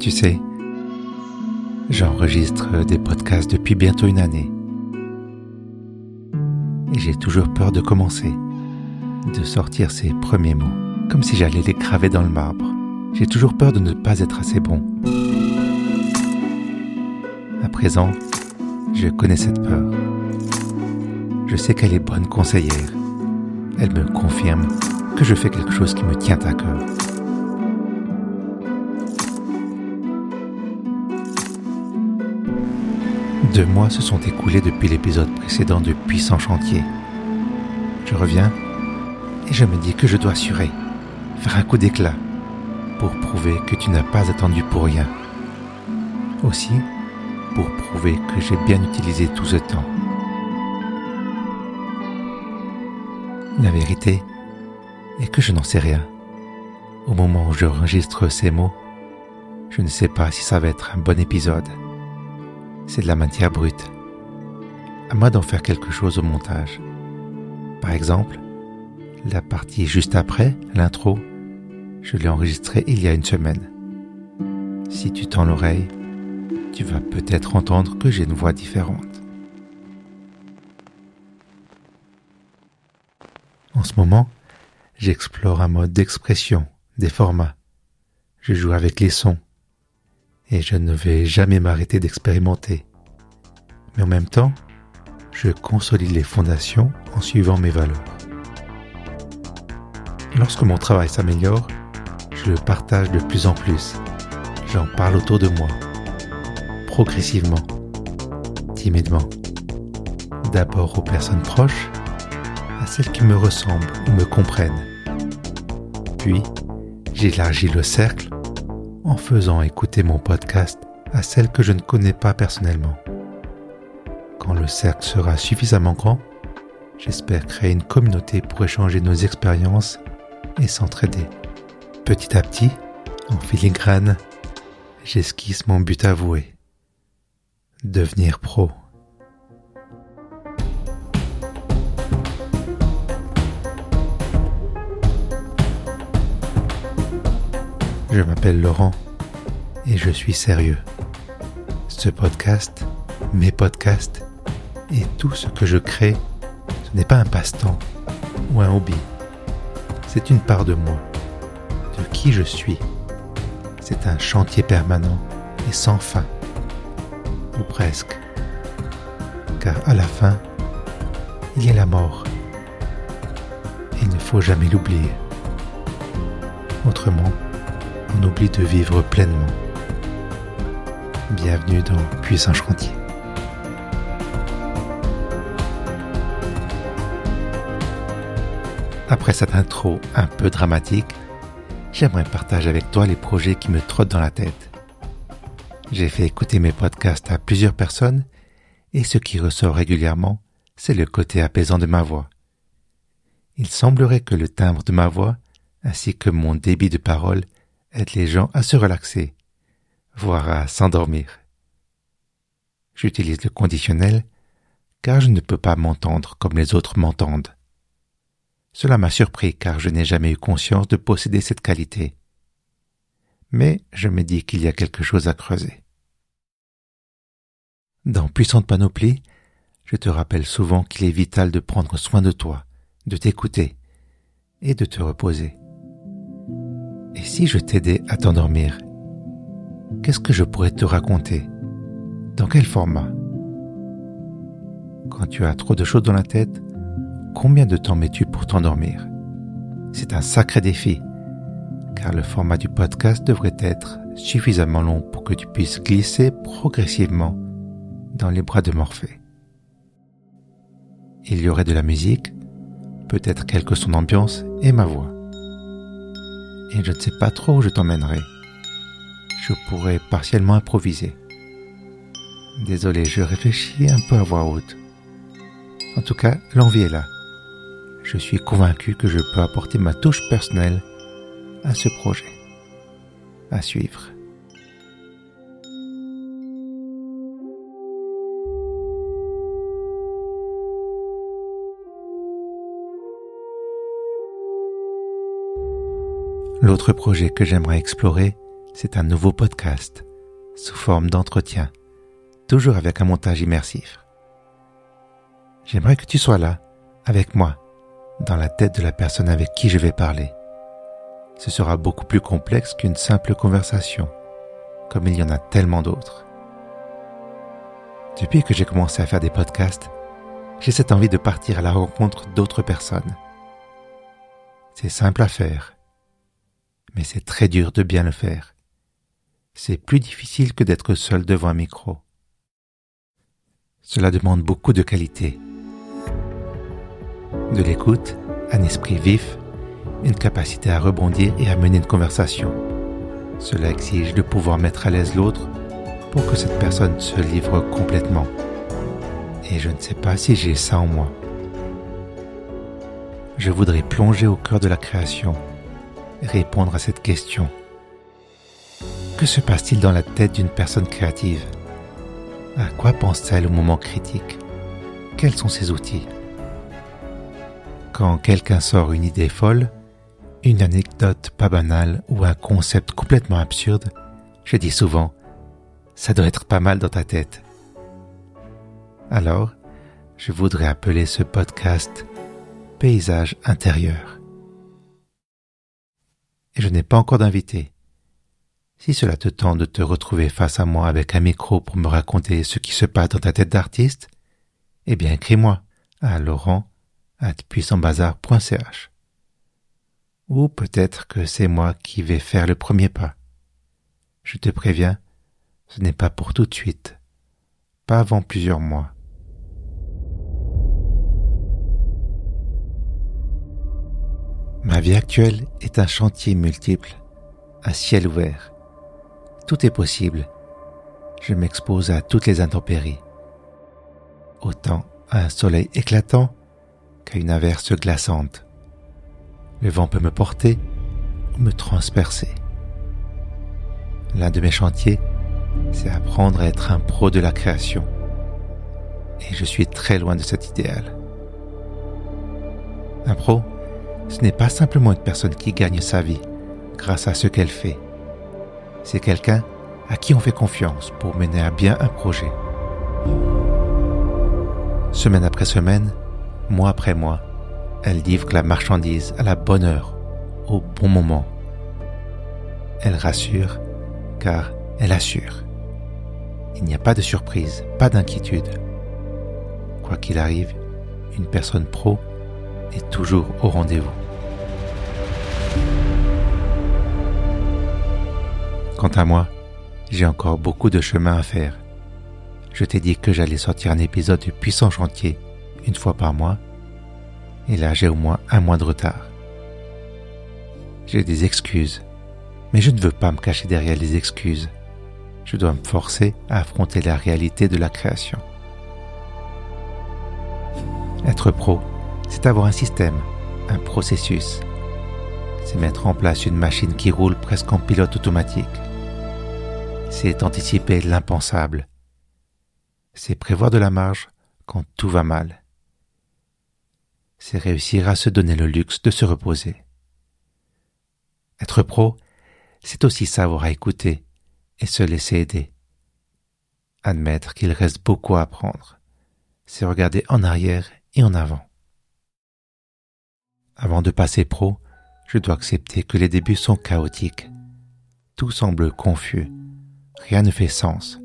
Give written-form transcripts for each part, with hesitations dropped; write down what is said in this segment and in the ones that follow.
Tu sais, j'enregistre des podcasts depuis bientôt 1 année. Et j'ai toujours peur de commencer, de sortir ces premiers mots, comme si j'allais les graver dans le marbre. J'ai toujours peur de ne pas être assez bon. À présent, je connais cette peur. Je sais qu'elle est bonne conseillère. Elle me confirme que je fais quelque chose qui me tient à cœur. Deux mois se sont écoulés depuis l'épisode précédent de Puissants Chantiers. Je reviens et je me dis que je dois assurer, faire un coup d'éclat pour prouver que tu n'as pas attendu pour rien. Aussi, pour prouver que j'ai bien utilisé tout ce temps. La vérité est que je n'en sais rien. Au moment où j'enregistre ces mots, je ne sais pas si ça va être un bon épisode. C'est de la matière brute. À moi d'en faire quelque chose au montage. Par exemple, la partie juste après, l'intro, je l'ai enregistrée il y a 1 semaine. Si tu tends l'oreille, tu vas peut-être entendre que j'ai une voix différente. En ce moment, j'explore un mode d'expression, des formats. Je joue avec les sons. Et je ne vais jamais m'arrêter d'expérimenter. Mais en même temps, je consolide les fondations en suivant mes valeurs. Lorsque mon travail s'améliore, je le partage de plus en plus. J'en parle autour de moi, progressivement, timidement. D'abord aux personnes proches, à celles qui me ressemblent ou me comprennent. Puis, j'élargis le cercle en faisant écouter mon podcast à celles que je ne connais pas personnellement. Quand le cercle sera suffisamment grand, j'espère créer une communauté pour échanger nos expériences et s'entraider. Petit à petit, en filigrane, j'esquisse mon but avoué. Devenir pro. Je m'appelle Laurent et je suis sérieux. Ce podcast, mes podcasts et tout ce que je crée, ce n'est pas un passe-temps ou un hobby. C'est une part de moi, de qui je suis. C'est un chantier permanent et sans fin, ou presque. Car à la fin, il y a la mort. Il ne faut jamais l'oublier. Autrement, on oublie de vivre pleinement. Bienvenue dans Puissants Chantiers. Après cette intro un peu dramatique, j'aimerais partager avec toi les projets qui me trottent dans la tête. J'ai fait écouter mes podcasts à plusieurs personnes et ce qui ressort régulièrement, c'est le côté apaisant de ma voix. Il semblerait que le timbre de ma voix, ainsi que mon débit de parole, aide les gens à se relaxer, voire à s'endormir. J'utilise le conditionnel car je ne peux pas m'entendre comme les autres m'entendent. Cela m'a surpris car je n'ai jamais eu conscience de posséder cette qualité. Mais je me dis qu'il y a quelque chose à creuser. Dans Puissante Panoplie, je te rappelle souvent qu'il est vital de prendre soin de toi, de t'écouter et de te reposer. Et si je t'aidais à t'endormir, qu'est-ce que je pourrais te raconter? Dans quel format? Quand tu as trop de choses dans la tête, combien de temps mets-tu pour t'endormir? C'est un sacré défi, car le format du podcast devrait être suffisamment long pour que tu puisses glisser progressivement dans les bras de Morphée. Il y aurait de la musique, peut-être quelques sons d'ambiance et ma voix. Et je ne sais pas trop où je t'emmènerai. Je pourrais partiellement improviser. Désolé, je réfléchis un peu à voix haute. En tout cas, l'envie est là. Je suis convaincu que je peux apporter ma touche personnelle à ce projet. À suivre. L'autre projet que j'aimerais explorer, c'est un nouveau podcast sous forme d'entretien, toujours avec un montage immersif. J'aimerais que tu sois là, avec moi, dans la tête de la personne avec qui je vais parler. Ce sera beaucoup plus complexe qu'une simple conversation, comme il y en a tellement d'autres. Depuis que j'ai commencé à faire des podcasts, j'ai cette envie de partir à la rencontre d'autres personnes. C'est simple à faire, mais c'est très dur de bien le faire. C'est plus difficile que d'être seul devant un micro. Cela demande beaucoup de qualité. De l'écoute, un esprit vif, une capacité à rebondir et à mener une conversation. Cela exige de pouvoir mettre à l'aise l'autre pour que cette personne se livre complètement. Et je ne sais pas si j'ai ça en moi. Je voudrais plonger au cœur de la création, répondre à cette question. Que se passe-t-il dans la tête d'une personne créative ? À quoi pense-t-elle au moment critique ? Quels sont ses outils ? Quand quelqu'un sort une idée folle, une anecdote pas banale ou un concept complètement absurde, je dis souvent « ça doit être pas mal dans ta tête ». Alors, je voudrais appeler ce podcast « Paysage intérieur ». Et je n'ai pas encore d'invité. Si cela te tente de te retrouver face à moi avec un micro pour me raconter ce qui se passe dans ta tête d'artiste, eh bien écris-moi à laurent@puissantbazar.ch. Ou peut-être que c'est moi qui vais faire le premier pas. Je te préviens, ce n'est pas pour tout de suite, pas avant plusieurs mois. Ma vie actuelle est un chantier multiple, à ciel ouvert. Tout est possible. Je m'expose à toutes les intempéries. Autant à un soleil éclatant qu'à une averse glaçante. Le vent peut me porter ou me transpercer. L'un de mes chantiers, c'est apprendre à être un pro de la création. Et je suis très loin de cet idéal. Un pro, ce n'est pas simplement une personne qui gagne sa vie grâce à ce qu'elle fait. C'est quelqu'un à qui on fait confiance pour mener à bien un projet. Semaine après semaine, mois après mois, elle livre la marchandise à la bonne heure, au bon moment. Elle rassure, car elle assure. Il n'y a pas de surprise, pas d'inquiétude. Quoi qu'il arrive, une personne pro est toujours au rendez-vous. Quant à moi, j'ai encore beaucoup de chemin à faire. Je t'ai dit que j'allais sortir un épisode du Puissant Chantier une fois par mois, et là j'ai au moins un mois de retard. J'ai des excuses, mais je ne veux pas me cacher derrière les excuses. Je dois me forcer à affronter la réalité de la création. Être pro, c'est avoir un système, un processus. C'est mettre en place une machine qui roule presque en pilote automatique. C'est anticiper l'impensable. C'est prévoir de la marge quand tout va mal. C'est réussir à se donner le luxe de se reposer. Être pro, c'est aussi savoir à écouter et se laisser aider. Admettre qu'il reste beaucoup à apprendre. C'est regarder en arrière et en avant. Avant de passer pro, je dois accepter que les débuts sont chaotiques. Tout semble confus. Rien ne fait sens.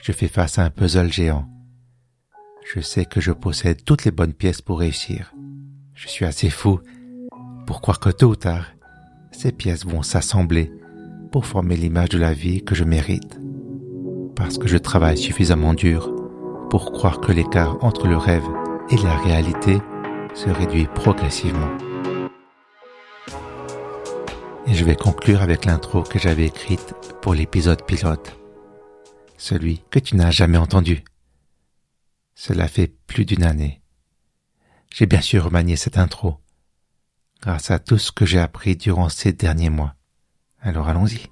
Je fais face à un puzzle géant. Je sais que je possède toutes les bonnes pièces pour réussir. Je suis assez fou pour croire que tôt ou tard, ces pièces vont s'assembler pour former l'image de la vie que je mérite. Parce que je travaille suffisamment dur pour croire que l'écart entre le rêve et la réalité se réduit progressivement. Et je vais conclure avec l'intro que j'avais écrite pour l'épisode pilote. Celui que tu n'as jamais entendu. Cela fait plus d'une année. J'ai bien sûr remanié cette intro, grâce à tout ce que j'ai appris durant ces derniers mois. Alors allons-y.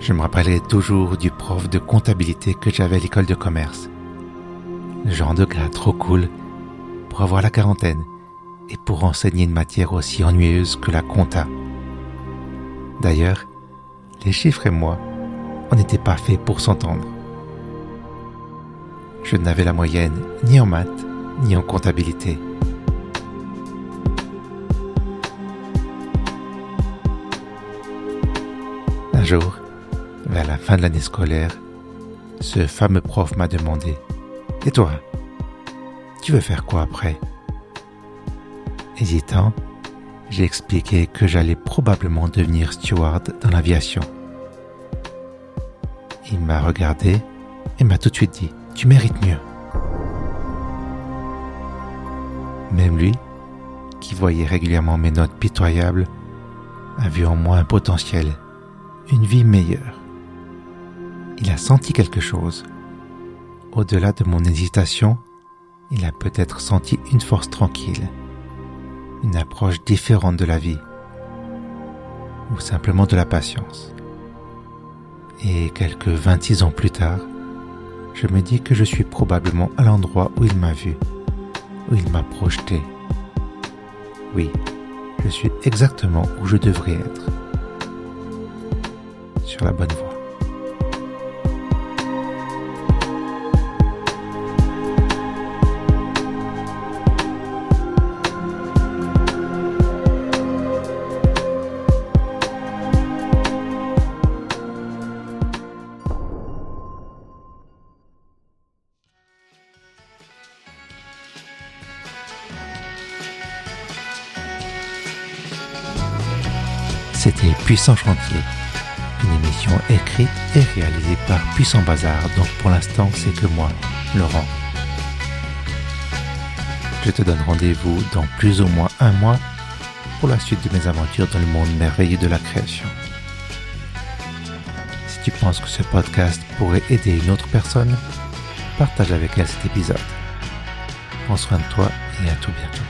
Je me rappellerai toujours du prof de comptabilité que j'avais à l'école de commerce. Le genre de gars trop cool pour avoir la quarantaine et pour enseigner une matière aussi ennuyeuse que la compta. D'ailleurs, les chiffres et moi, on n'était pas faits pour s'entendre. Je n'avais la moyenne ni en maths, ni en comptabilité. Un jour, vers la fin de l'année scolaire, ce fameux prof m'a demandé « Et toi, tu veux faire quoi après ?» Hésitant, j'ai expliqué que j'allais probablement devenir steward dans l'aviation. Il m'a regardé et m'a tout de suite dit « Tu mérites mieux !» Même lui, qui voyait régulièrement mes notes pitoyables, a vu en moi un potentiel, une vie meilleure. Il a senti quelque chose. Au-delà de mon hésitation, il a peut-être senti une force tranquille, une approche différente de la vie, ou simplement de la patience. Et quelques 26 ans plus tard, je me dis que je suis probablement à l'endroit où il m'a vu, où il m'a projeté. Oui, je suis exactement où je devrais être. Sur la bonne voie. C'était Puissants Chantiers, une émission écrite et réalisée par Puissant Bazar, donc pour l'instant c'est que moi, Laurent. Je te donne rendez-vous dans plus ou moins un mois pour la suite de mes aventures dans le monde merveilleux de la création. Si tu penses que ce podcast pourrait aider une autre personne, partage avec elle cet épisode. Prends soin de toi et à tout bientôt.